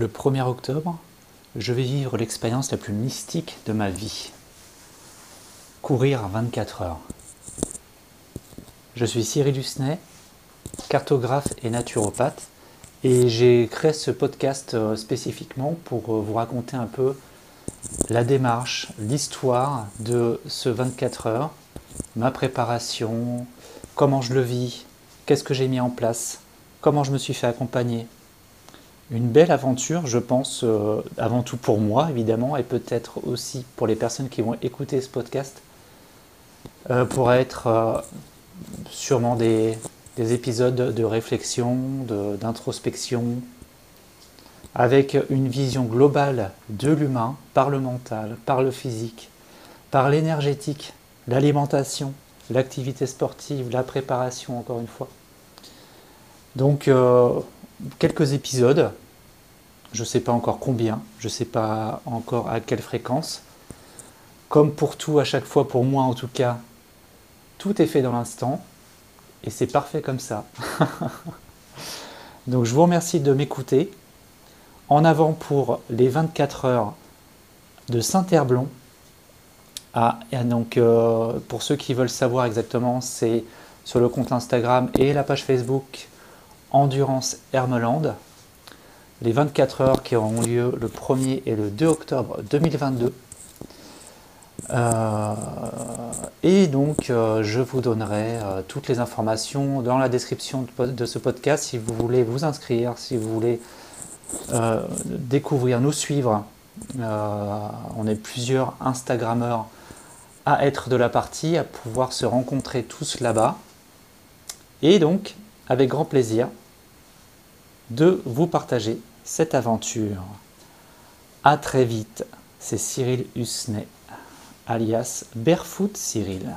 Le 1er octobre, je vais vivre l'expérience la plus mystique de ma vie. Courir 24 heures. Je suis Cyril Lucenet, cartographe et naturopathe, et j'ai créé ce podcast spécifiquement pour vous raconter un peu la démarche, l'histoire de ce 24 heures, ma préparation, comment je le vis, qu'est-ce que j'ai mis en place, comment je me suis fait accompagner. Une belle aventure, je pense, avant tout pour moi, évidemment, et peut-être aussi pour les personnes qui vont écouter ce podcast, pour être sûrement des épisodes de réflexion, d'introspection, avec une vision globale de l'humain, par le mental, par le physique, par l'énergétique, l'alimentation, l'activité sportive, la préparation, encore une fois. Donc, quelques épisodes, je ne sais pas encore combien, je ne sais pas encore à quelle fréquence. Comme pour tout, à chaque fois, pour moi en tout cas, tout est fait dans l'instant et c'est parfait comme ça. Donc je vous remercie de m'écouter. En avant pour les 24 heures de Saint-Herblon. Ah, et donc pour ceux qui veulent savoir exactement, c'est sur le compte Instagram et la page Facebook Endurance Hermeland, les 24 heures qui auront lieu le 1er et le 2 octobre 2022. Et donc, je vous donnerai toutes les informations dans la description de ce podcast si vous voulez vous inscrire, si vous voulez découvrir, nous suivre. On est plusieurs Instagrammeurs à être de la partie, à pouvoir se rencontrer tous là-bas. Et donc, avec grand plaisir de vous partager cette aventure. À très vite, c'est Cyril Husney, alias Barefoot Cyril.